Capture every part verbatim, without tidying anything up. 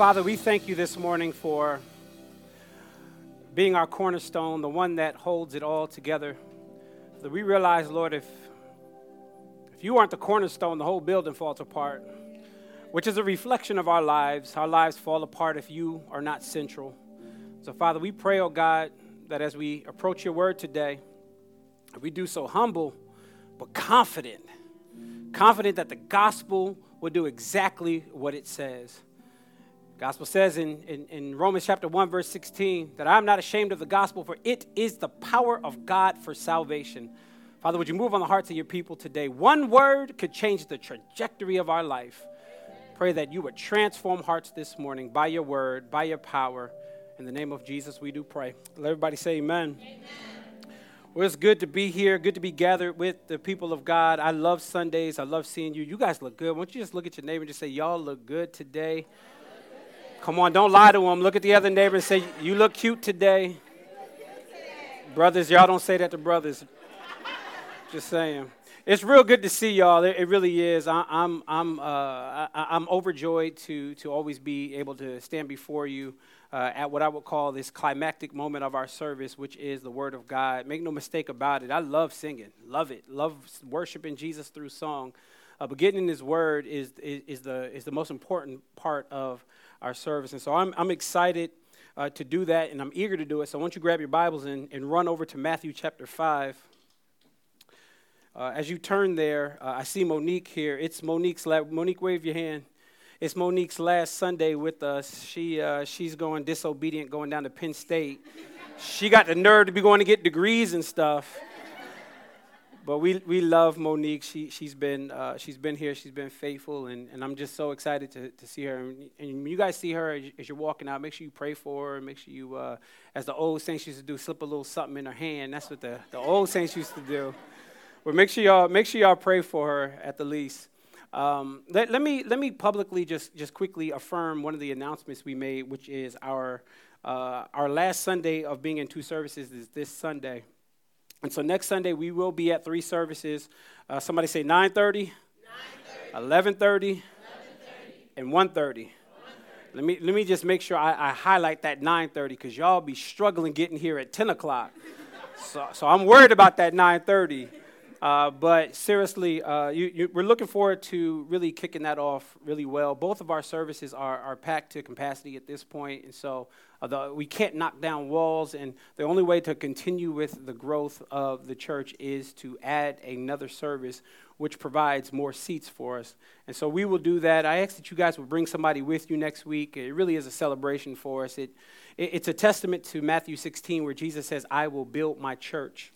Father, we thank you this morning for being our cornerstone, the one that holds it all together. That we realize, Lord, if if you aren't the cornerstone, the whole building falls apart, which is a reflection of our lives. Our lives fall apart if you are not central. So, Father, we pray, oh God, that as we approach your word today, we do so humble but confident, confident that the gospel will do exactly what it says. The gospel says in, in, in Romans chapter one, verse sixteen, that I'm not ashamed of the gospel, for it is the power of God for salvation. Father, would you move on the hearts of your people today? One word could change the trajectory of our life. Pray that you would transform hearts this morning by your word, by your power. In the name of Jesus, we do pray. Let everybody say amen. Amen. Well, it's good to be here, good to be gathered with the people of God. I love Sundays. I love seeing you. You guys look good. Why don't you just look at your neighbor and just say, y'all look good today. Come on, don't lie to them. Look at the other neighbor and say, you look cute today. Brothers, y'all don't say that to brothers. Just saying. It's real good to see y'all. It, it really is. I, I'm I'm uh, I, I'm overjoyed to to always be able to stand before you Uh, at what I would call this climactic moment of our service, which is the Word of God. Make no mistake about it. I love singing, love it, love worshiping Jesus through song. Uh, but getting in His Word is, is is the is the most important part of our service. And so I'm I'm excited uh, to do that, and I'm eager to do it. So why don't you grab your Bibles and, and run over to Matthew chapter five. Uh, as you turn there, uh, I see Monique here. It's Monique's lab. Monique, wave your hand. It's Monique's last Sunday with us. She uh, she's going disobedient, going down to Penn State. She got the nerve to be going to get degrees and stuff. But we we love Monique. She she's been uh, she's been here. She's been faithful, and, and I'm just so excited to, to see her. And, and when you guys see her as you're walking out, make sure you pray for her. Make sure you, uh, as the old saints used to do, slip a little something in her hand. That's what the, the old saints used to do. But make sure y'all make sure y'all pray for her at the least. Um, let, let me let me publicly just, just quickly affirm one of the announcements we made, which is our uh, our last Sunday of being in two services is this Sunday, and so next Sunday we will be at three services. Uh, somebody say nine thirty, eleven thirty, and one thirty. Let me let me just make sure I, I highlight that nine thirty because y'all be struggling getting here at ten o'clock. so so I'm worried about that nine thirty. Uh, but seriously, uh, you, you, we're looking forward to really kicking that off really well. Both of our services are, are packed to capacity at this point, and so uh, the, we can't knock down walls, and the only way to continue with the growth of the church is to add another service, which provides more seats for us. And so we will do that. I ask that you guys will bring somebody with you next week. It really is a celebration for us. It, it it's a testament to Matthew sixteen, where Jesus says, I will build my church.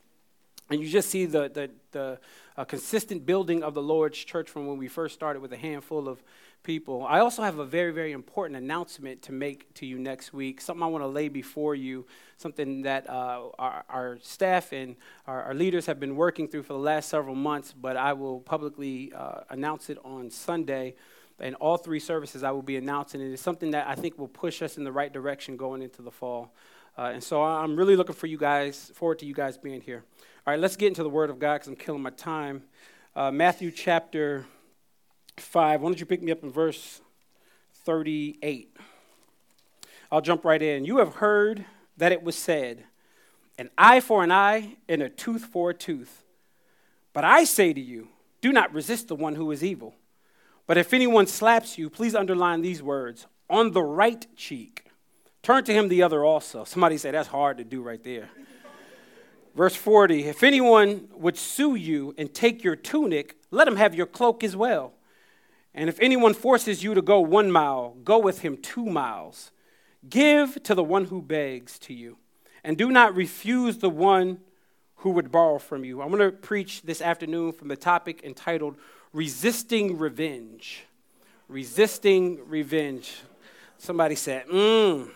And you just see the the, the uh, consistent building of the Lord's church from when we first started with a handful of people. I also have a very, very important announcement to make to you next week, something I want to lay before you, something that uh, our, our staff and our, our leaders have been working through for the last several months, but I will publicly uh, announce it on Sunday. In all three services I will be announcing it. It's something that I think will push us in the right direction going into the fall. Uh, and so I'm really looking for you guys, forward to you guys being here. All right, let's get into the Word of God because I'm killing my time. Uh, Matthew chapter five. Why don't you pick me up in verse thirty-eight? I'll jump right in. You have heard that it was said, an eye for an eye and a tooth for a tooth. But I say to you, do not resist the one who is evil. But if anyone slaps you, please underline these words, on the right cheek. Turn to him the other also. Somebody say, that's hard to do right there. Verse forty, if anyone would sue you and take your tunic, let him have your cloak as well. And if anyone forces you to go one mile, go with him two miles. Give to the one who begs to you, and do not refuse the one who would borrow from you. I'm going to preach this afternoon from the topic entitled, Resisting Revenge. Resisting Revenge. Somebody said, mmm.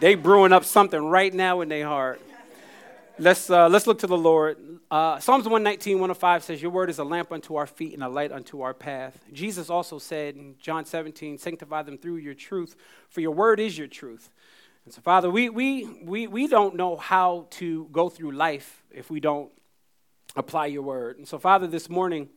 They brewing up something right now in their heart. Let's uh, let's look to the Lord. Uh, Psalms one nineteen, one oh five says, your word is a lamp unto our feet and a light unto our path. Jesus also said in John seventeen, sanctify them through your truth, for your word is your truth. And so, Father, we we we we don't know how to go through life if we don't apply your word. And so, Father, this morning,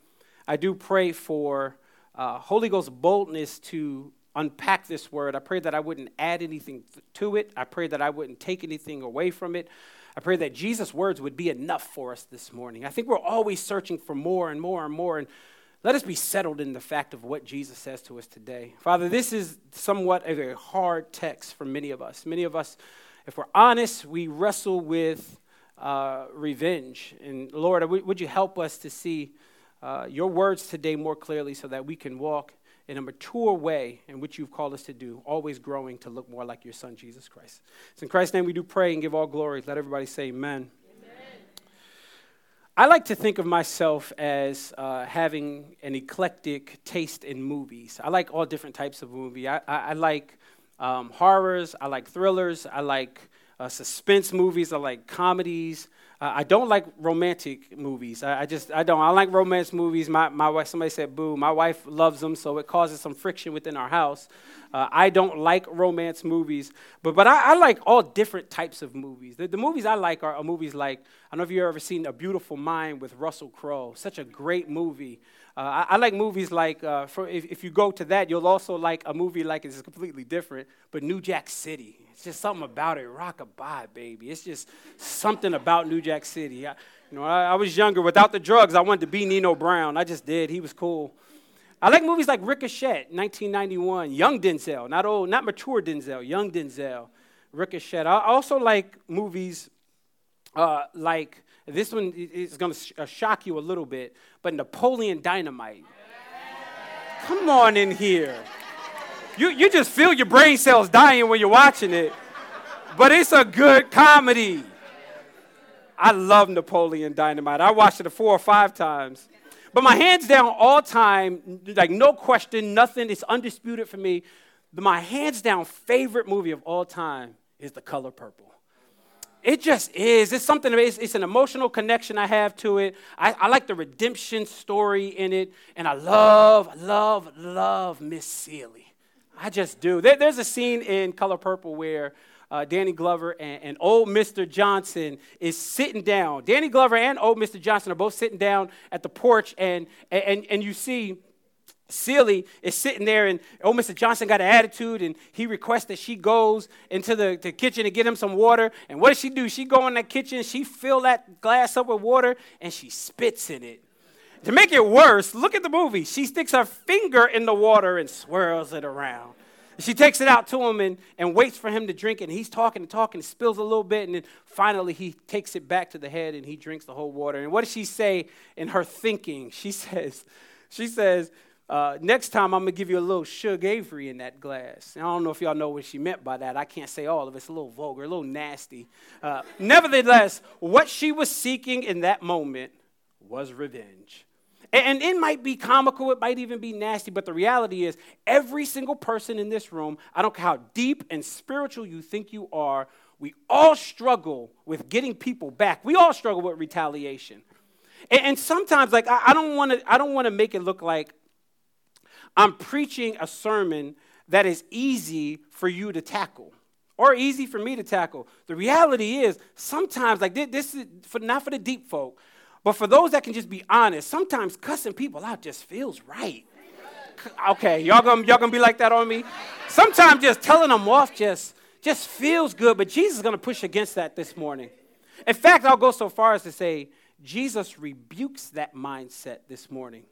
I do pray for uh, Holy Ghost boldness to unpack this word. I pray that I wouldn't add anything to it. I pray that I wouldn't take anything away from it. I pray that Jesus' words would be enough for us this morning. I think we're always searching for more and more and more, and let us be settled in the fact of what Jesus says to us today. Father, this is somewhat of a hard text for many of us. Many of us, if we're honest, we wrestle with uh, revenge. And Lord, would you help us to see uh, your words today more clearly so that we can walk in a mature way in which you've called us to do, always growing to look more like your son, Jesus Christ. It's in Christ's name we do pray and give all glory. Let everybody say amen. I like to think of myself as uh, having an eclectic taste in movies. I like all different types of movies. I, I, I like um, horrors. I like thrillers. I like uh, suspense movies. I like comedies. Uh, I don't like romantic movies. I, I just, I don't. I like romance movies. My, my wife, somebody said, boo. My wife loves them, so it causes some friction within our house. Uh, I don't like romance movies, but but I, I like all different types of movies. The, the movies I like are, are movies like, I don't know if you've ever seen A Beautiful Mind with Russell Crowe. Such a great movie. Uh, I, I like movies like, uh, for, if, if you go to that, you'll also like a movie like, it's completely different, but New Jack City. It's just something about it. Rock-a-bye, baby. It's just something about New Jack City. I, you know, I, I was younger. Without the drugs, I wanted to be Nino Brown. I just did. He was cool. I like movies like Ricochet, nineteen ninety-one, young Denzel, not old, not mature Denzel, young Denzel, Ricochet. I also like movies uh, like, this one is going to sh- uh, shock you a little bit, but Napoleon Dynamite. Yeah. Come on in here. You, you just feel your brain cells dying when you're watching it, but it's a good comedy. I love Napoleon Dynamite. I watched it four or five times. But my hands down all time, like no question, nothing, it's undisputed for me. But my hands down favorite movie of all time is The Color Purple. It just is. It's something, it's, it's an emotional connection I have to it. I, I like the redemption story in it. And I love, love, love Miss Seeley. I just do. There, there's a scene in Color Purple where Uh, Danny Glover and, and old Mister Johnson is sitting down. Danny Glover and old Mister Johnson are both sitting down at the porch, and and and you see Seeley is sitting there, and old Mister Johnson got an attitude, and he requests that she goes into the, the kitchen to get him some water. And what does she do? She go in that kitchen, she fill that glass up with water, and she spits in it. To make it worse, look at the movie. She sticks her finger in the water and swirls it around. She takes it out to him and, and waits for him to drink, and he's talking and talking, spills a little bit, and then finally he takes it back to the head and he drinks the whole water. And what does she say in her thinking? She says, she says, uh, next time I'm going to give you a little Suge Avery in that glass. And I don't know if y'all know what she meant by that. I can't say all of it. It's a little vulgar, a little nasty. Uh, nevertheless, what she was seeking in that moment was revenge. And it might be comical, it might even be nasty, but the reality is every single person in this room, I don't care how deep and spiritual you think you are, we all struggle with getting people back. We all struggle with retaliation. And, and sometimes, like, I, I don't want to I don't want to make it look like I'm preaching a sermon that is easy for you to tackle or easy for me to tackle. The reality is sometimes, like, this is for, not for the deep folk, but for those that can just be honest, sometimes cussing people out just feels right. Okay, y'all gonna, y'all gonna be like that on me? Sometimes just telling them off just, just feels good, but Jesus is going to push against that this morning. In fact, I'll go so far as to say Jesus rebukes that mindset this morning.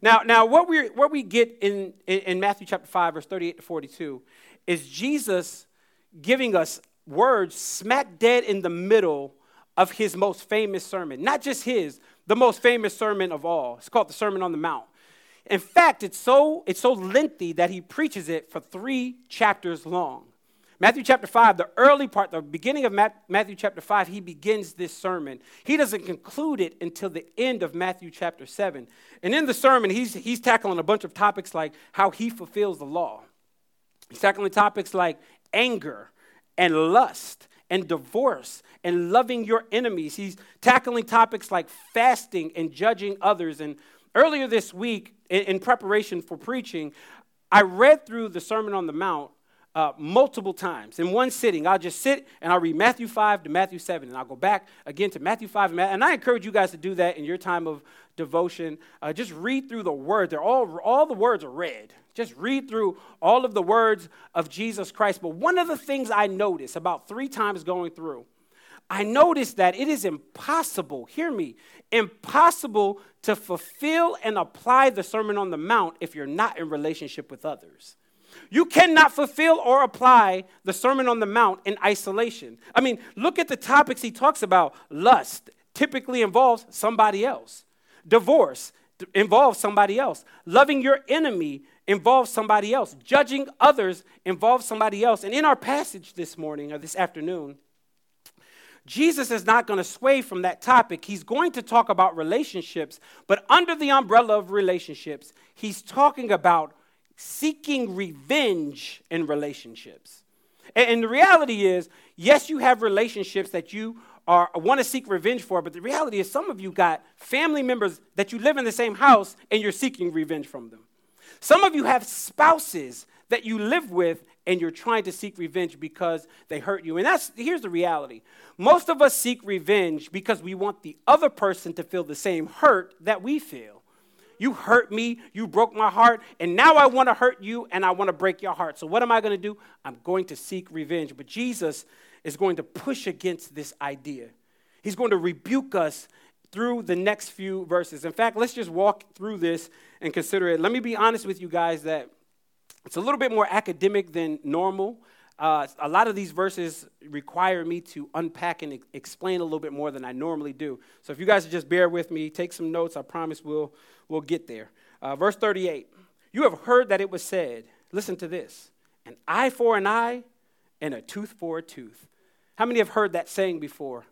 Now, now what we what we get in, in, in Matthew chapter five, verse thirty-eight to forty-two, is Jesus giving us words smack dead in the middle of his most famous sermon. Not just his, the most famous sermon of all. It's called the Sermon on the Mount. In fact, it's so it's so lengthy that he preaches it for three chapters long. Matthew chapter five, the early part, the beginning of Matthew chapter five, he begins this sermon. He doesn't conclude it until the end of Matthew chapter seven. And in the sermon, he's he's tackling a bunch of topics like how he fulfills the law. He's tackling topics like anger and lust and divorce and loving your enemies. He's tackling topics like fasting and judging others. And earlier this week, in, in preparation for preaching, I read through the Sermon on the Mount uh, multiple times in one sitting. I'll just sit and I'll read Matthew five to Matthew seven, and I'll go back again to Matthew five. And I encourage you guys to do that in your time of devotion. Uh, just read through the word. They're all, all the words are read. Just read through all of the words of Jesus Christ. But one of the things I noticed about three times going through, I noticed that it is impossible, hear me, impossible to fulfill and apply the Sermon on the Mount if you're not in relationship with others. You cannot fulfill or apply the Sermon on the Mount in isolation. I mean, look at the topics he talks about. Lust typically involves somebody else. Divorce involves somebody else. Loving your enemy involves somebody else. Judging others involves somebody else. And in our passage this morning or this afternoon, Jesus is not going to sway from that topic. He's going to talk about relationships, but under the umbrella of relationships, he's talking about seeking revenge in relationships. And the reality is, yes, you have relationships that you are want to seek revenge for, but the reality is some of you got family members that you live in the same house and you're seeking revenge from them. Some of you have spouses that you live with and you're trying to seek revenge because they hurt you. And that's here's the reality. Most of us seek revenge because we want the other person to feel the same hurt that we feel. You hurt me, you broke my heart, and now I want to hurt you and I want to break your heart. So what am I going to do? I'm going to seek revenge. But Jesus is going to push against this idea. He's going to rebuke us through the next few verses. In fact, let's just walk through this and consider it. Let me be honest with you guys that it's a little bit more academic than normal. Uh, a lot of these verses require me to unpack and e- explain a little bit more than I normally do. So if you guys just bear with me, take some notes, I promise we'll, we'll get there. Uh, verse thirty-eight, you have heard that it was said, listen to this, an eye for an eye and a tooth for a tooth. How many have heard that saying before?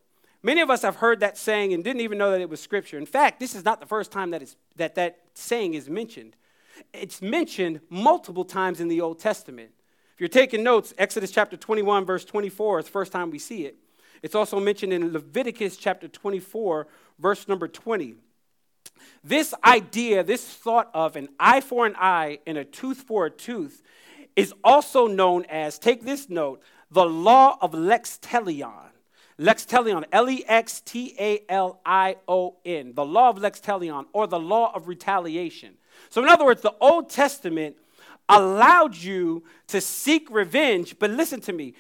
Many of us have heard that saying and didn't even know that it was scripture. In fact, this is not the first time that it's, that, that saying is mentioned. It's mentioned multiple times in the Old Testament. If you're taking notes, Exodus chapter twenty-one, verse twenty-four is the first time we see it. It's also mentioned in Leviticus chapter twenty-four, verse number twenty. This idea, this thought of an eye for an eye and a tooth for a tooth is also known as, take this note, the law of Lex Talion. Lex Talion, L E X T A L I O N, the law of Lex Talion, or the law of retaliation. So in other words, the Old Testament allowed you to seek revenge, but listen to me,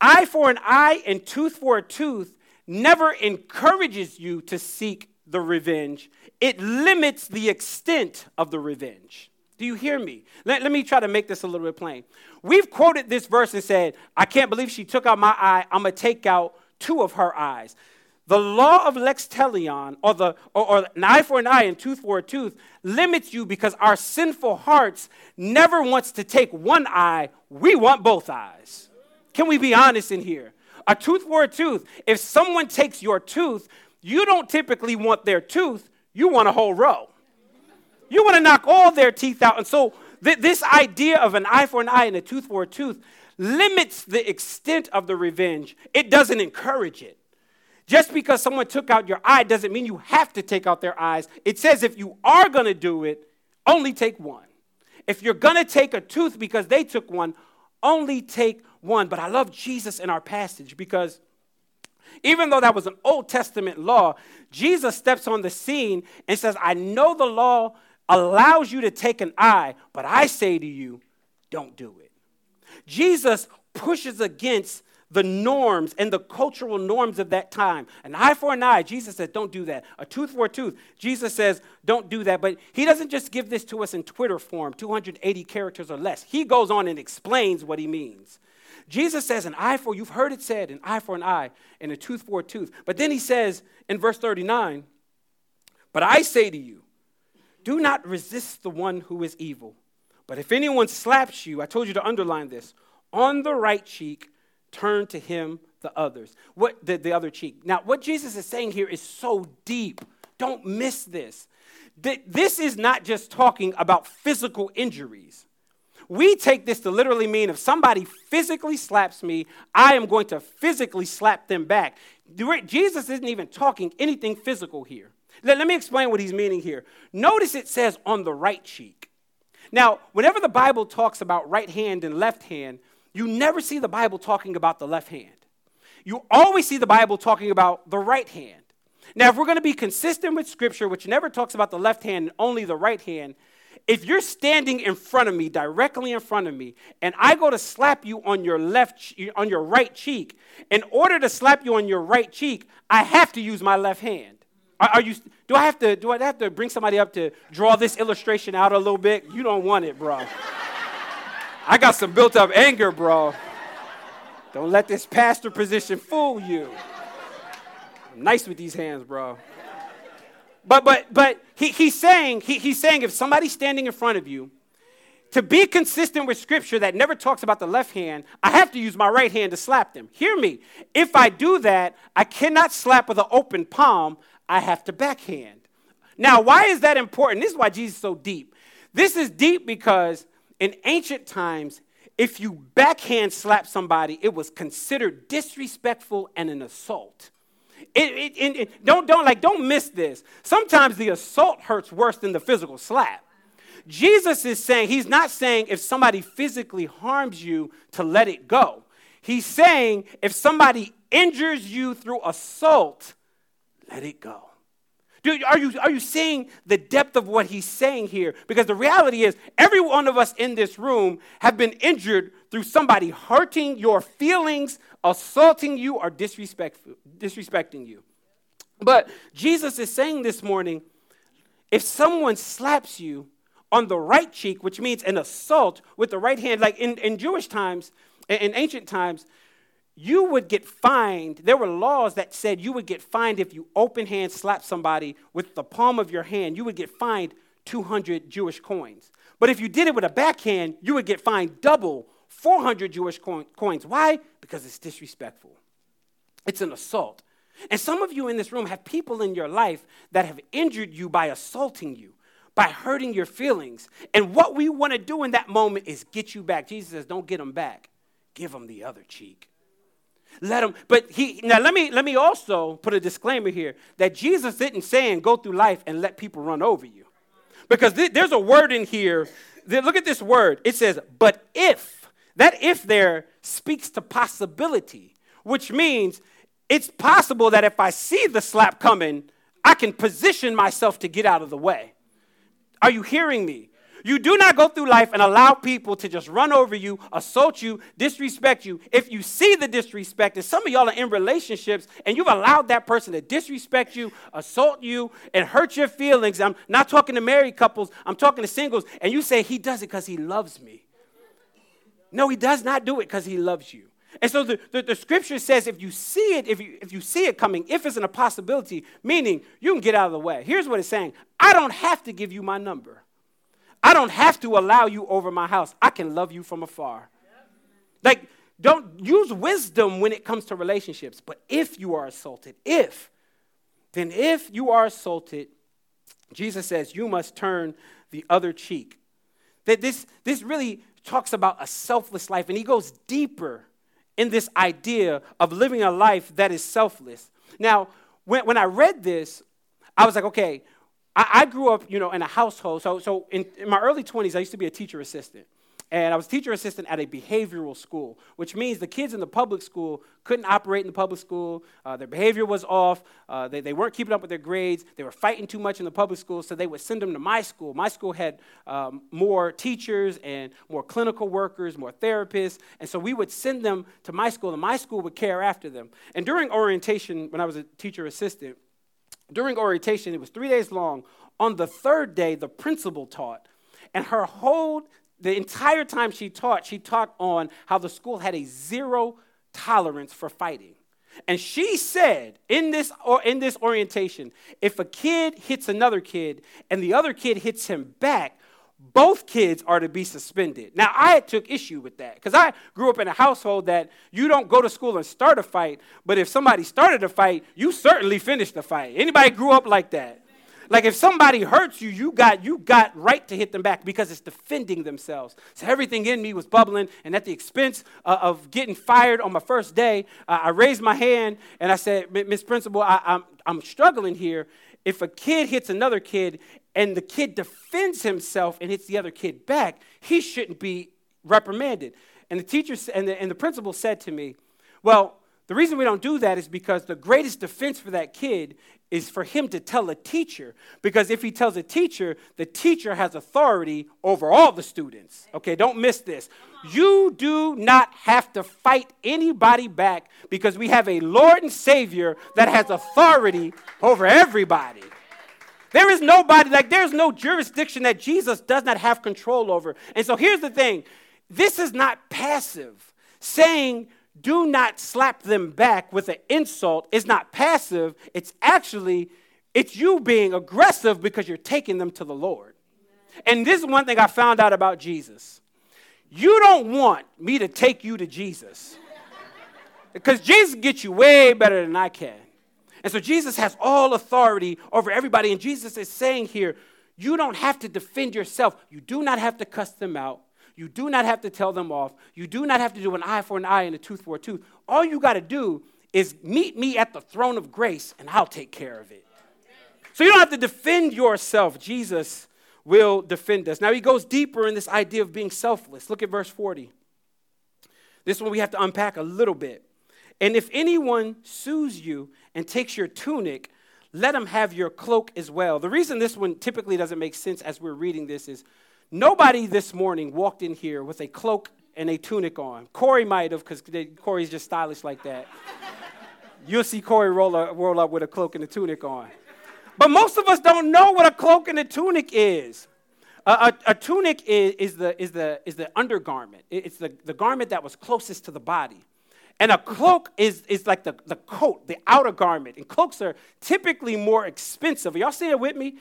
eye for an eye and tooth for a tooth never encourages you to seek the revenge. It limits the extent of the revenge. Do you hear me? Let, let me try to make this a little bit plain. We've quoted this verse and said, I can't believe she took out my eye. I'm going to take out two of her eyes. The law of Lex Talion, or the or, or an eye for an eye and tooth for a tooth, limits you because our sinful hearts never wants to take one eye. We want both eyes. Can we be honest in here? A tooth for a tooth. If someone takes your tooth, you don't typically want their tooth. You want a whole row. You want to knock all their teeth out. And so th- this idea of an eye for an eye and a tooth for a tooth limits the extent of the revenge. It doesn't encourage it. Just because someone took out your eye doesn't mean you have to take out their eyes. It says if you are going to do it, only take one. If you're going to take a tooth because they took one, only take one. But I love Jesus in our passage because even though that was an Old Testament law, Jesus steps on the scene and says, I know the law allows you to take an eye, but I say to you, don't do it. Jesus pushes against the norms and the cultural norms of that time. An eye for an eye, Jesus said, don't do that. A tooth for a tooth, Jesus says, don't do that. But he doesn't just give this to us in Twitter form, two hundred eighty characters or less. He goes on and explains what he means. Jesus says, an eye for, you've heard it said, an eye for an eye and a tooth for a tooth. But then he says in verse thirty-nine, but I say to you, do not resist the one who is evil. But if anyone slaps you, I told you to underline this, on the right cheek, turn to him the others. What the, the other cheek. Now, what Jesus is saying here is so deep. Don't miss this. Th- this is not just talking about physical injuries. We take this to literally mean if somebody physically slaps me, I am going to physically slap them back. Jesus isn't even talking anything physical here. Let, let me explain what he's meaning here. Notice it says on the right cheek. Now, whenever the Bible talks about right hand and left hand, You never see the Bible talking about the left hand. You always see the Bible talking about the right hand. Now, if we're going to be consistent with Scripture, which never talks about the left hand and only the right hand, if you're standing in front of me, directly in front of me, and I go to slap you on your left, on your right cheek, in order to slap you on your right cheek, I have to use my left hand. Are, are you? Do I have to? Do I have to bring somebody up to draw this illustration out a little bit? You don't want it, bro. I got some built-up anger, bro. Don't let this pastor position fool you. I'm nice with these hands, bro. But but but he, he's saying he, he's saying if somebody's standing in front of you, to be consistent with Scripture that never talks about the left hand, I have to use my right hand to slap them. Hear me. If I do that, I cannot slap with an open palm. I have to backhand. Now, why is that important? This is why Jesus is so deep. This is deep because in ancient times, if you backhand slap somebody, it was considered disrespectful and an assault. It, it, it, it, don't, don't, like, don't miss this. Sometimes the assault hurts worse than the physical slap. Jesus is saying, he's not saying if somebody physically harms you to let it go. He's saying if somebody injures you through assault, let it go. Dude, are you, are you seeing the depth of what he's saying here? Because the reality is every one of us in this room have been injured through somebody hurting your feelings, assaulting you, or disrespectful, disrespecting you. But Jesus is saying this morning, if someone slaps you on the right cheek, which means an assault with the right hand, like in, in Jewish times, in ancient times, you would get fined. There were laws that said you would get fined if you open hand slap somebody with the palm of your hand. You would get fined two hundred Jewish coins. But if you did it with a backhand, you would get fined double, four hundred Jewish coins. Why? Because it's disrespectful. It's an assault. And some of you in this room have people in your life that have injured you by assaulting you, by hurting your feelings. And what we want to do in that moment is get you back. Jesus says, don't get them back. Give them the other cheek. Let him, but he, now let me, let me also put a disclaimer here that Jesus didn't say and go through life and let people run over you. Because th- there's a word in here. Th- look at this word. It says, but if, that if there speaks to possibility, which means it's possible that if I see the slap coming, I can position myself to get out of the way. Are you hearing me? You do not go through life and allow people to just run over you, assault you, disrespect you. If you see the disrespect, and some of y'all are in relationships, and you've allowed that person to disrespect you, assault you, and hurt your feelings. I'm not talking to married couples. I'm talking to singles. And you say, he does it because he loves me. No, he does not do it because he loves you. And so the, the, the scripture says if you see it, if you if you see it coming, if it's in a possibility, meaning you can get out of the way. Here's what it's saying. I don't have to give you my number. I don't have to allow you over my house. I can love you from afar. Like, don't use wisdom when it comes to relationships. But if you are assaulted, if, then if you are assaulted, Jesus says you must turn the other cheek. That this, this really talks about a selfless life. And he goes deeper in this idea of living a life that is selfless. Now, when, when I read this, I was like, okay, I grew up, you know, in a household. So, so in, in my early twenties, I used to be a teacher assistant. And I was a teacher assistant at a behavioral school, which means the kids in the public school couldn't operate in the public school. Uh, their behavior was off. Uh, they, they weren't keeping up with their grades. They were fighting too much in the public school, so they would send them to my school. My school had um, more teachers and more clinical workers, more therapists. And so we would send them to my school, and my school would care after them. And during orientation, when I was a teacher assistant, During orientation, it was three days long. On the third day, the principal taught. And her whole, the entire time she taught, she taught on how the school had a zero tolerance for fighting. And she said in this or in this orientation, if a kid hits another kid and the other kid hits him back, both kids are to be suspended. Now, I took issue with that because I grew up in a household that you don't go to school and start a fight, but if somebody started a fight, you certainly finished the fight. Anybody grew up like that? Like if somebody hurts you, you got you got right to hit them back because it's defending themselves. So everything in me was bubbling, and at the expense uh, of getting fired on my first day, uh, I raised my hand and I said, "Miss Principal, I, I'm I'm struggling here. If a kid hits another kid and the kid defends himself and hits the other kid back, he shouldn't be reprimanded." And the teacher and the, and the principal said to me, well, the reason we don't do that is because the greatest defense for that kid is for him to tell a teacher. Because if he tells a teacher, the teacher has authority over all the students. Okay, don't miss this. You do not have to fight anybody back because we have a Lord and Savior that has authority over everybody. There is nobody, like there's no jurisdiction that Jesus does not have control over. And so here's the thing. This is not passive. Saying, do not slap them back with an insult. It's not passive. It's actually, it's you being aggressive because you're taking them to the Lord. And this is one thing I found out about Jesus. You don't want me to take you to Jesus. Because Jesus gets you way better than I can. And so Jesus has all authority over everybody. And Jesus is saying here, you don't have to defend yourself. You do not have to cuss them out. You do not have to tell them off. You do not have to do an eye for an eye and a tooth for a tooth. All you got to do is meet me at the throne of grace, and I'll take care of it. So you don't have to defend yourself. Jesus will defend us. Now, he goes deeper in this idea of being selfless. Look at verse forty. This one we have to unpack a little bit. And if anyone sues you and takes your tunic, let him have your cloak as well. The reason this one typically doesn't make sense as we're reading this is, nobody this morning walked in here with a cloak and a tunic on. Corey might have, because Corey's just stylish like that. You'll see Corey roll up, roll up with a cloak and a tunic on. But most of us don't know what a cloak and a tunic is. Uh, a, a tunic is, is, the, is, the, is the undergarment. It's the, the garment that was closest to the body. And a cloak is, is like the, the coat, the outer garment. And cloaks are typically more expensive. Are y'all seeing it with me?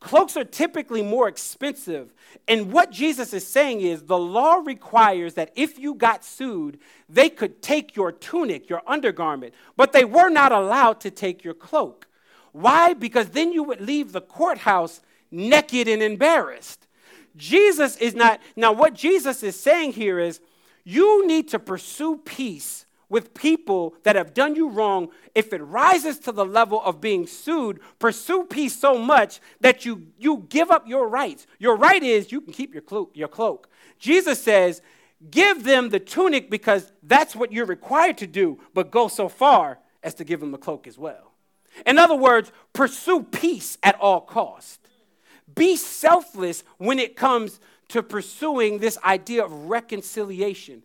Cloaks are typically more expensive. And what Jesus is saying is the law requires that if you got sued, they could take your tunic, your undergarment, but they were not allowed to take your cloak. Why? Because then you would leave the courthouse naked and embarrassed. Jesus is not, now what Jesus is saying here is you need to pursue peace with people that have done you wrong. If it rises to the level of being sued, pursue peace so much that you, you give up your rights. Your right is you can keep your cloak, your cloak. Jesus says, give them the tunic because that's what you're required to do, but go so far as to give them the cloak as well. In other words, pursue peace at all costs. Be selfless when it comes to pursuing this idea of reconciliation.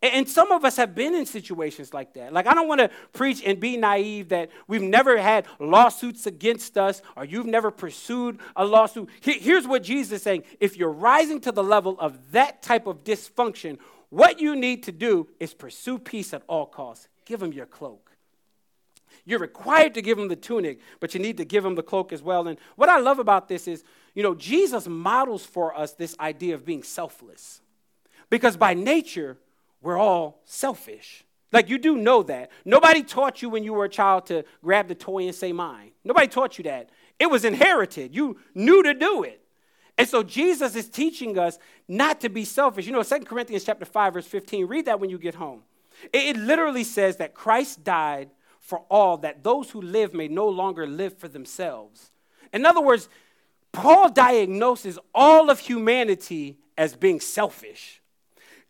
And some of us have been in situations like that. Like, I don't want to preach and be naive that we've never had lawsuits against us or you've never pursued a lawsuit. Here's what Jesus is saying. If you're rising to the level of that type of dysfunction, what you need to do is pursue peace at all costs. Give them your cloak. You're required to give them the tunic, but you need to give them the cloak as well. And what I love about this is, you know, Jesus models for us this idea of being selfless. Because by nature, we're all selfish. Like, you do know that. Nobody taught you when you were a child to grab the toy and say mine. Nobody taught you that. It was inherited. You knew to do it. And so Jesus is teaching us not to be selfish. You know, Second Corinthians chapter five, verse fifteen, read that when you get home. It, it literally says that Christ died for all, that those who live may no longer live for themselves. In other words, Paul diagnoses all of humanity as being selfish.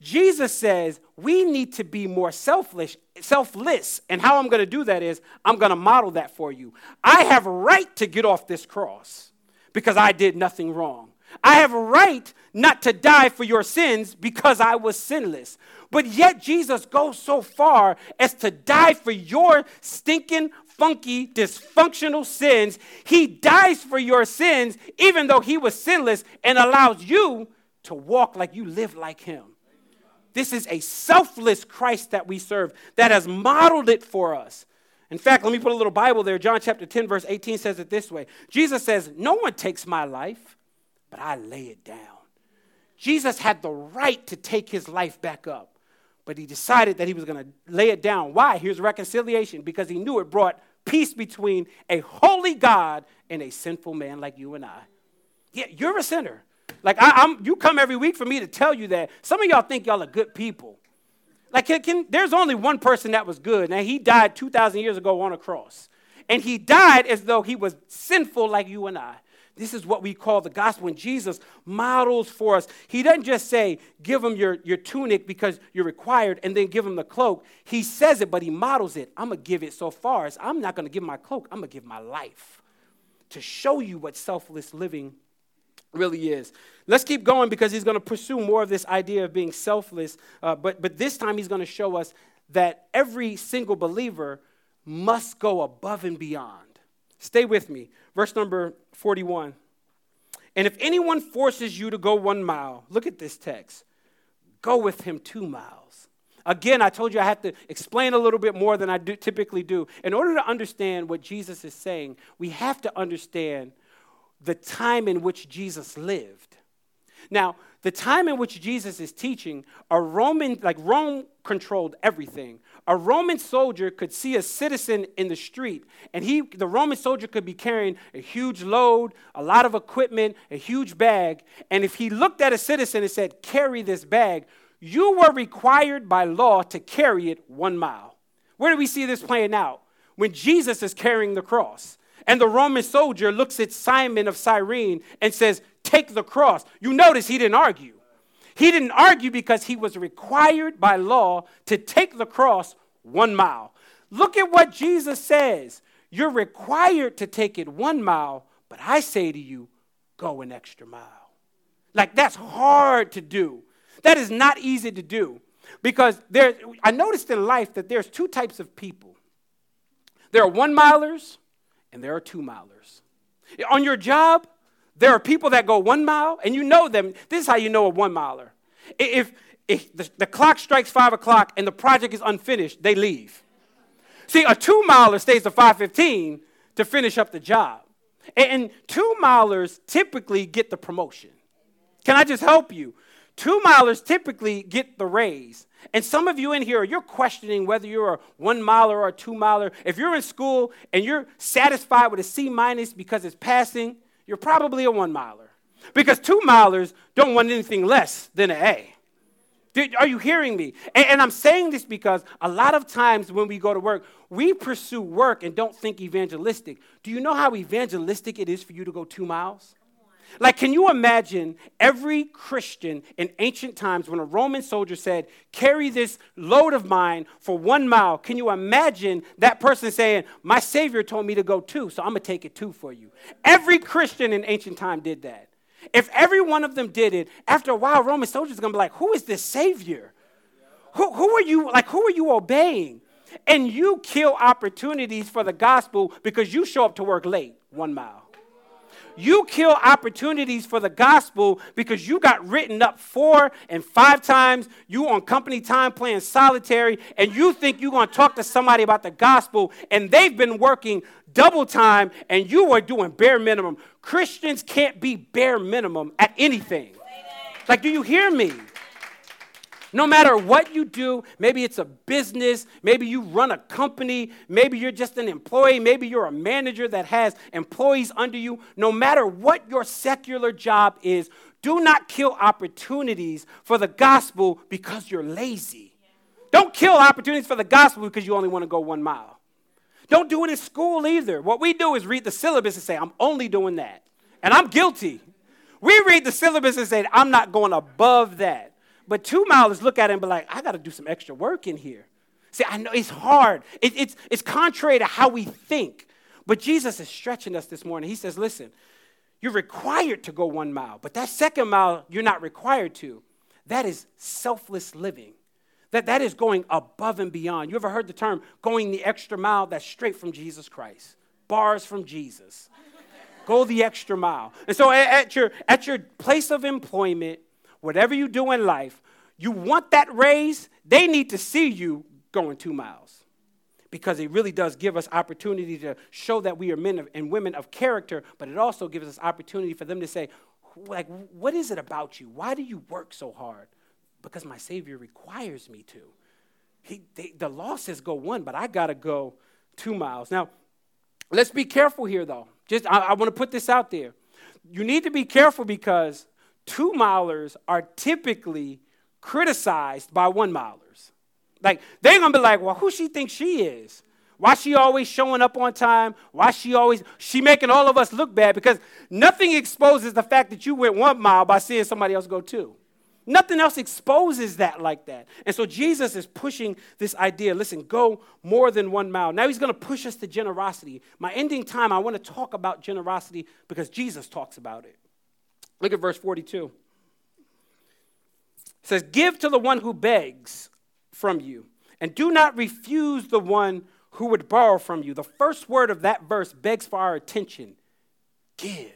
Jesus says we need to be more selfish, selfless. And how I'm going to do that is I'm going to model that for you. I have a right to get off this cross because I did nothing wrong. I have a right not to die for your sins because I was sinless. But yet Jesus goes so far as to die for your stinking, funky, dysfunctional sins. He dies for your sins even though he was sinless and allows you to walk like you live like him. This is a selfless Christ that we serve that has modeled it for us. In fact, let me put a little Bible there. John chapter ten, verse eighteen says it this way. Jesus says, no one takes my life, but I lay it down. Jesus had the right to take his life back up, but he decided that he was going to lay it down. Why? Here's reconciliation, because he knew it brought peace between a holy God and a sinful man like you and I. Yeah, you're a sinner. Like, I, I'm, you come every week for me to tell you that. Some of y'all think y'all are good people. Like, can, can, there's only one person that was good, and he died two thousand years ago on a cross. And he died as though he was sinful like you and I. This is what we call the gospel. And Jesus models for us. He doesn't just say, give them your, your tunic because you're required, and then give them the cloak. He says it, but he models it. I'm going to give it so far as I'm not going to give my cloak. I'm going to give my life to show you what selfless living really is. Let's keep going, because he's going to pursue more of this idea of being selfless. Uh, but, but this time he's going to show us that every single believer must go above and beyond. Stay with me. Verse number forty-one. And if anyone forces you to go one mile, look at this text, go with him two miles. Again, I told you I had to explain a little bit more than I do, typically do. In order to understand what Jesus is saying, we have to understand the time in which Jesus lived. Now, the time in which Jesus is teaching, a Roman, like Rome controlled everything. A Roman soldier could see a citizen in the street, and he, the Roman soldier could be carrying a huge load, a lot of equipment, a huge bag, and if he looked at a citizen and said, carry this bag, you were required by law to carry it one mile. Where do we see this playing out? When Jesus is carrying the cross, and the Roman soldier looks at Simon of Cyrene and says, take the cross. You notice he didn't argue. He didn't argue because he was required by law to take the cross one mile. Look at what Jesus says. You're required to take it one mile, but I say to you, go an extra mile. Like, that's hard to do. That is not easy to do, because there, I noticed in life that there's two types of people. There are one milers and there are two milers. On your job, there are people that go one mile, and you know them. This is how you know a one miler. If, if the, the clock strikes five o'clock and the project is unfinished, they leave. See, a two miler stays to five fifteen to finish up the job. And two milers typically get the promotion. Can I just help you? Two milers typically get the raise. And some of you in here, you're questioning whether you're a one miler or a two miler. If you're in school and you're satisfied with a C minus because it's passing, you're probably a one miler, because two milers don't want anything less than an A. Did, are you hearing me? And, and I'm saying this because a lot of times when we go to work, we pursue work and don't think evangelistic. Do you know how evangelistic it is for you to go two miles? Like, can you imagine every Christian in ancient times when a Roman soldier said, carry this load of mine for one mile? Can you imagine that person saying, my Savior told me to go two, so I'm going to take it two for you? Every Christian in ancient time did that. If every one of them did it, after a while, Roman soldiers are going to be like, who is this Savior? Who, who are you, like, who are you obeying? And you kill opportunities for the gospel because you show up to work late, one mile. You kill opportunities for the gospel because you got written up four and five times. You on company time playing solitary, and you think you're going to talk to somebody about the gospel, and they've been working double time, and you are doing bare minimum. Christians can't be bare minimum at anything. Like, do you hear me? No matter what you do, maybe it's a business, maybe you run a company, maybe you're just an employee, maybe you're a manager that has employees under you. No matter what your secular job is, do not kill opportunities for the gospel because you're lazy. Don't kill opportunities for the gospel because you only want to go one mile. Don't do it in school either. What we do is read the syllabus and say, I'm only doing that. And I'm guilty. We read the syllabus and say, I'm not going above that. But two milers look at it and be like, I got to do some extra work in here. See, I know it's hard. It, it's, it's contrary to how we think. But Jesus is stretching us this morning. He says, listen, you're required to go one mile. But that second mile, you're not required to. That is selfless living. That, that is going above and beyond. You ever heard the term going the extra mile? That's straight from Jesus Christ. Bars from Jesus. Go the extra mile. And so at your, at your place of employment, whatever you do in life, you want that raise, they need to see you going two miles, because it really does give us opportunity to show that we are men of, and women of character, but it also gives us opportunity for them to say, like, what is it about you? Why do you work so hard? Because my Savior requires me to. He, they, the law says go one, but I got to go two miles. Now, let's be careful here, though. Just I, I want to put this out there. You need to be careful, because two milers are typically criticized by one milers. Like, they're going to be like, well, who she thinks she is? Why she always showing up on time? Why she always, she making all of us look bad, because nothing exposes the fact that you went one mile by seeing somebody else go two. Nothing else exposes that like that. And so Jesus is pushing this idea. Listen, go more than one mile. Now he's going to push us to generosity. My ending time, I want to talk about generosity because Jesus talks about it. Look at verse forty-two. It says, give to the one who begs from you, and do not refuse the one who would borrow from you. The first word of that verse begs for our attention. Give.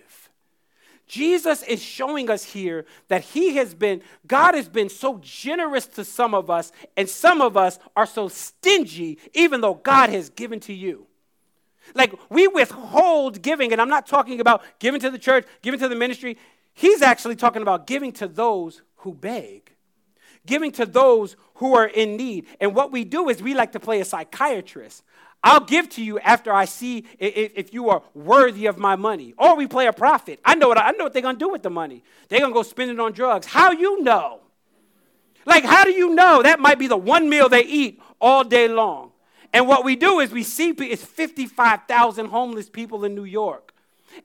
Jesus is showing us here that he has been, God has been so generous to some of us, and some of us are so stingy, even though God has given to you. Like, we withhold giving, and I'm not talking about giving to the church, giving to the ministry. He's actually talking about giving to those who beg, giving to those who are in need. And what we do is we like to play a psychiatrist. I'll give to you after I see if you are worthy of my money. Or we play a prophet. I know what I know what they're going to do with the money. They're going to go spend it on drugs. How you know? Like, how do you know? That might be the one meal they eat all day long. And what we do is we see it's fifty-five thousand homeless people in New York.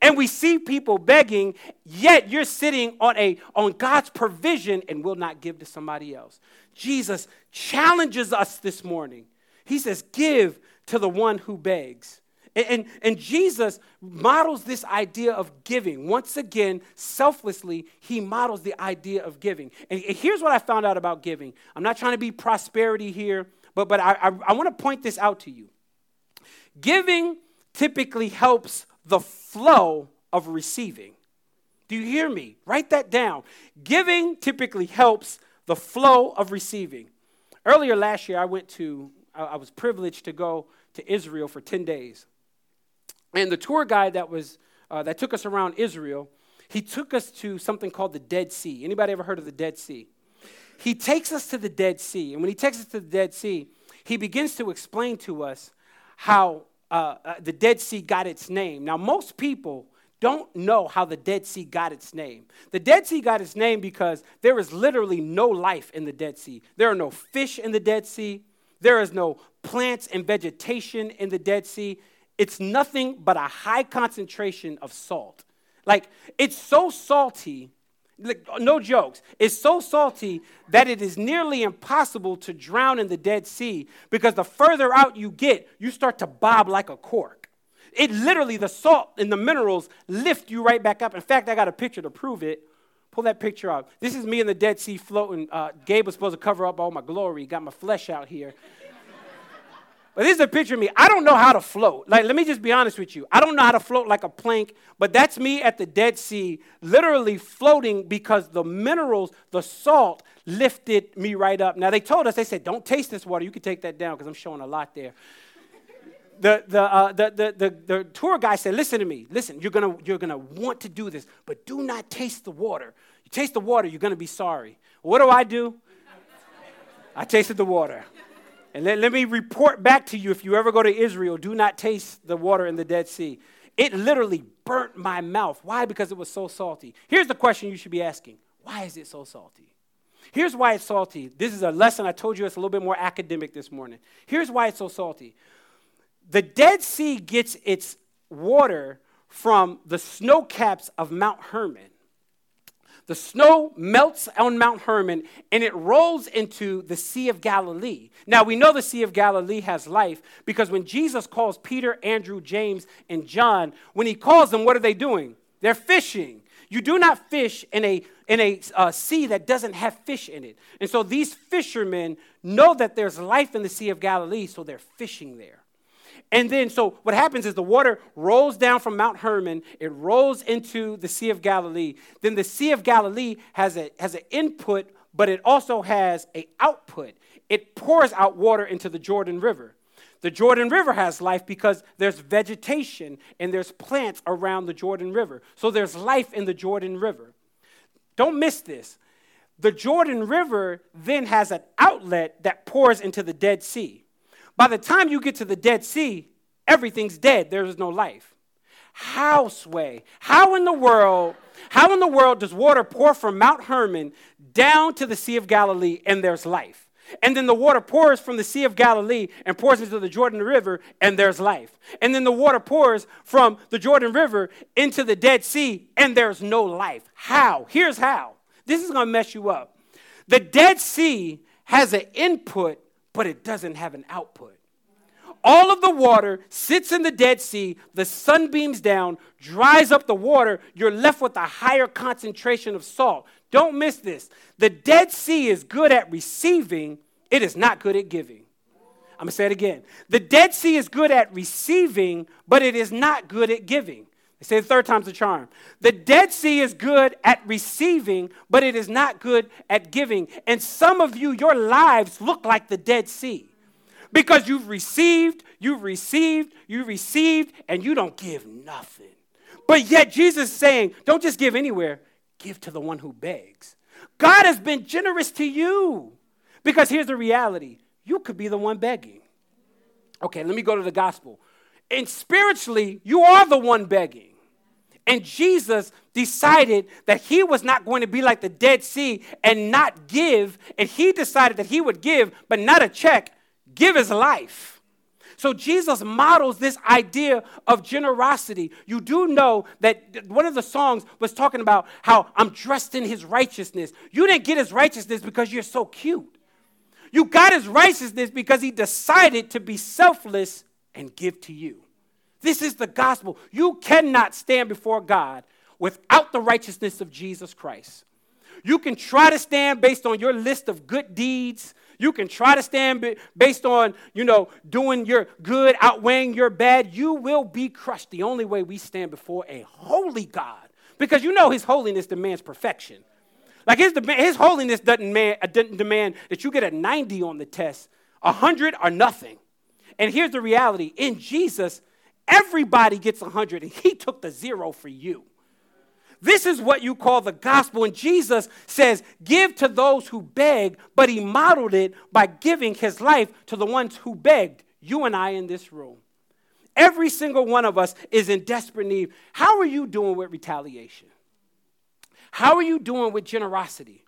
And we see people begging, yet you're sitting on a on God's provision and will not give to somebody else. Jesus challenges us this morning. He says, give to the one who begs. And, and, and Jesus models this idea of giving. Once again, selflessly, he models the idea of giving. And here's what I found out about giving. I'm not trying to be prosperity here, but, but I, I, I want to point this out to you. Giving typically helps the flow of receiving. Do you hear me? Write that down. Giving typically helps the flow of receiving. Earlier last year, I went to, I was privileged to go to Israel for ten days. And the tour guide that was, uh, that took us around Israel, he took us to something called the Dead Sea. Anybody ever heard of the Dead Sea? He takes us to the Dead Sea. And when he takes us to the Dead Sea, he begins to explain to us how Uh, uh, the Dead Sea got its name. Now, most people don't know how the Dead Sea got its name. The Dead Sea got its name because there is literally no life in the Dead Sea. There are no fish in the Dead Sea. There is no plants and vegetation in the Dead Sea. It's nothing but a high concentration of salt. Like, it's so salty, like, no jokes, it's so salty that it is nearly impossible to drown in the Dead Sea, because the further out you get, you start to bob like a cork. It literally, the salt and the minerals lift you right back up. In fact, I got a picture to prove it. Pull that picture out. This is me in the Dead Sea floating. Uh, Gabe was supposed to cover up all my glory. Got my flesh out here. But this is a picture of me. I don't know how to float. Like, let me just be honest with you. I don't know how to float like a plank, but that's me at the Dead Sea, literally floating because the minerals, the salt, lifted me right up. Now, they told us, they said, don't taste this water. You can take that down because I'm showing a lot there. The the, uh, the the the the tour guy said, listen to me. Listen, you're gonna you're gonna want to do this, but do not taste the water. You taste the water, you're gonna be sorry. What do I do? I tasted the water. And let, let me report back to you, if you ever go to Israel, do not taste the water in the Dead Sea. It literally burnt my mouth. Why? Because it was so salty. Here's the question you should be asking. Why is it so salty? Here's why it's salty. This is a lesson. I told you it's a little bit more academic this morning. Here's why it's so salty. The Dead Sea gets its water from the snow caps of Mount Hermon. The snow melts on Mount Hermon, and it rolls into the Sea of Galilee. Now, we know the Sea of Galilee has life because when Jesus calls Peter, Andrew, James, and John, when he calls them, what are they doing? They're fishing. You do not fish in a in a uh, sea that doesn't have fish in it. And so these fishermen know that there's life in the Sea of Galilee, so they're fishing there. And then, so what happens is the water rolls down from Mount Hermon. It rolls into the Sea of Galilee. Then the Sea of Galilee has a has an input, but it also has an output. It pours out water into the Jordan River. The Jordan River has life because there's vegetation and there's plants around the Jordan River. So there's life in the Jordan River. Don't miss this. The Jordan River then has an outlet that pours into the Dead Sea. By the time you get to the Dead Sea, everything's dead. There is no life. How, Sway? How in the world, how in the world does water pour from Mount Hermon down to the Sea of Galilee and there's life? And then the water pours from the Sea of Galilee and pours into the Jordan River, and there's life. And then the water pours from the Jordan River into the Dead Sea, and there's no life. How? Here's how. This is going to mess you up. The Dead Sea has an input, but it doesn't have an output. All of the water sits in the Dead Sea. The sun beams down, dries up the water. You're left with a higher concentration of salt. Don't miss this. The Dead Sea is good at receiving. It is not good at giving. I'm going to say it again. The Dead Sea is good at receiving, but it is not good at giving. They say the third time's a charm. The Dead Sea is good at receiving, but it is not good at giving. And some of you, your lives look like the Dead Sea. Because you've received, you've received, you've received, and you don't give nothing. But yet Jesus is saying, don't just give anywhere. Give to the one who begs. God has been generous to you. Because here's the reality. You could be the one begging. Okay, let me go to the gospel. And spiritually, you are the one begging. And Jesus decided that he was not going to be like the Dead Sea and not give. And he decided that he would give, but not a check. Give his life. So Jesus models this idea of generosity. You do know that one of the songs was talking about how I'm dressed in his righteousness. You didn't get his righteousness because you're so cute. You got his righteousness because he decided to be selfless and give to you. This is the gospel. You cannot stand before God without the righteousness of Jesus Christ. You can try to stand based on your list of good deeds. You can try to stand based on, you know, doing your good, outweighing your bad. You will be crushed. The only way we stand before a holy God, because you know his holiness demands perfection. Like his, his holiness doesn't, man, doesn't demand that you get a ninety on the test, one hundred or nothing. And here's the reality. In Jesus, everybody gets one hundred, and he took the zero for you. This is what you call the gospel. And Jesus says, give to those who beg, but he modeled it by giving his life to the ones who begged, you and I in this room. Every single one of us is in desperate need. How are you doing with retaliation? How are you doing with generosity?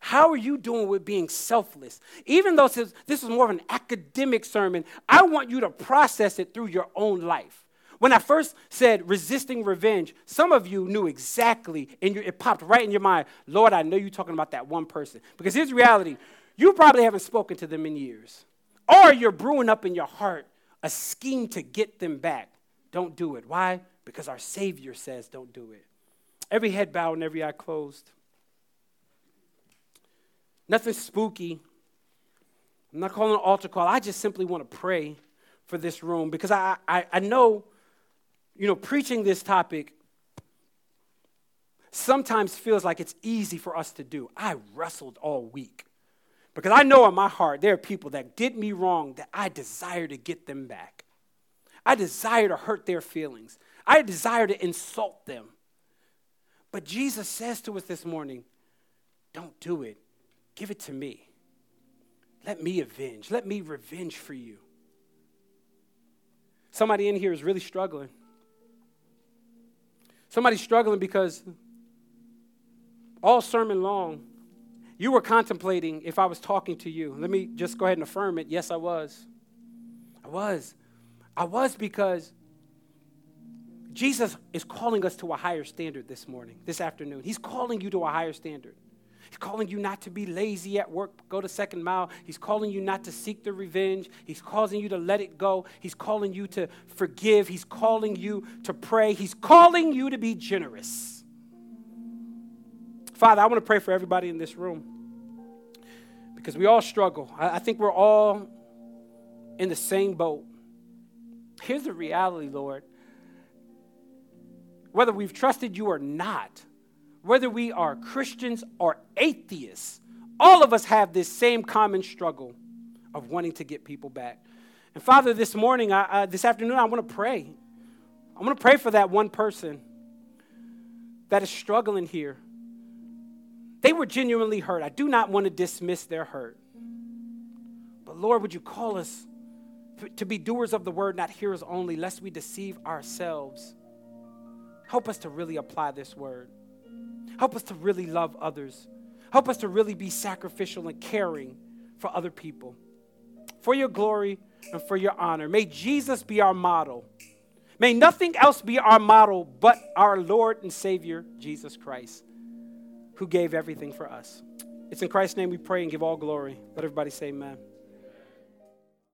How are you doing with being selfless? Even though this is more of an academic sermon, I want you to process it through your own life. When I first said resisting revenge, some of you knew exactly, and it popped right in your mind, Lord, I know you're talking about that one person. Because here's the reality. You probably haven't spoken to them in years. Or you're brewing up in your heart a scheme to get them back. Don't do it. Why? Because our Savior says don't do it. Every head bowed and every eye closed. Nothing spooky. I'm not calling an altar call. I just simply want to pray for this room because I, I, I know... You know, preaching this topic sometimes feels like it's easy for us to do. I wrestled all week because I know in my heart there are people that did me wrong that I desire to get them back. I desire to hurt their feelings. I desire to insult them. But Jesus says to us this morning, don't do it. Give it to me. Let me avenge. Let me revenge for you. Somebody in here is really struggling. Somebody's struggling because all sermon long, you were contemplating if I was talking to you. Let me just go ahead and affirm it. Yes, I was. I was. I was because Jesus is calling us to a higher standard this morning, this afternoon. He's calling you to a higher standard. He's calling you not to be lazy at work, go the second mile. He's calling you not to seek the revenge. He's causing you to let it go. He's calling you to forgive. He's calling you to pray. He's calling you to be generous. Father, I want to pray for everybody in this room because we all struggle. I think we're all in the same boat. Here's the reality, Lord. Whether we've trusted you or not, whether we are Christians or atheists, all of us have this same common struggle of wanting to get people back. And Father, this morning, I, uh, this afternoon, I want to pray. I want to pray for that one person that is struggling here. They were genuinely hurt. I do not want to dismiss their hurt. But Lord, would you call us to be doers of the word, not hearers only, lest we deceive ourselves. Help us to really apply this word. Help us to really love others. Help us to really be sacrificial and caring for other people, for your glory and for your honor. May Jesus be our model. May nothing else be our model but our Lord and Savior, Jesus Christ, who gave everything for us. It's in Christ's name we pray and give all glory. Let everybody say amen.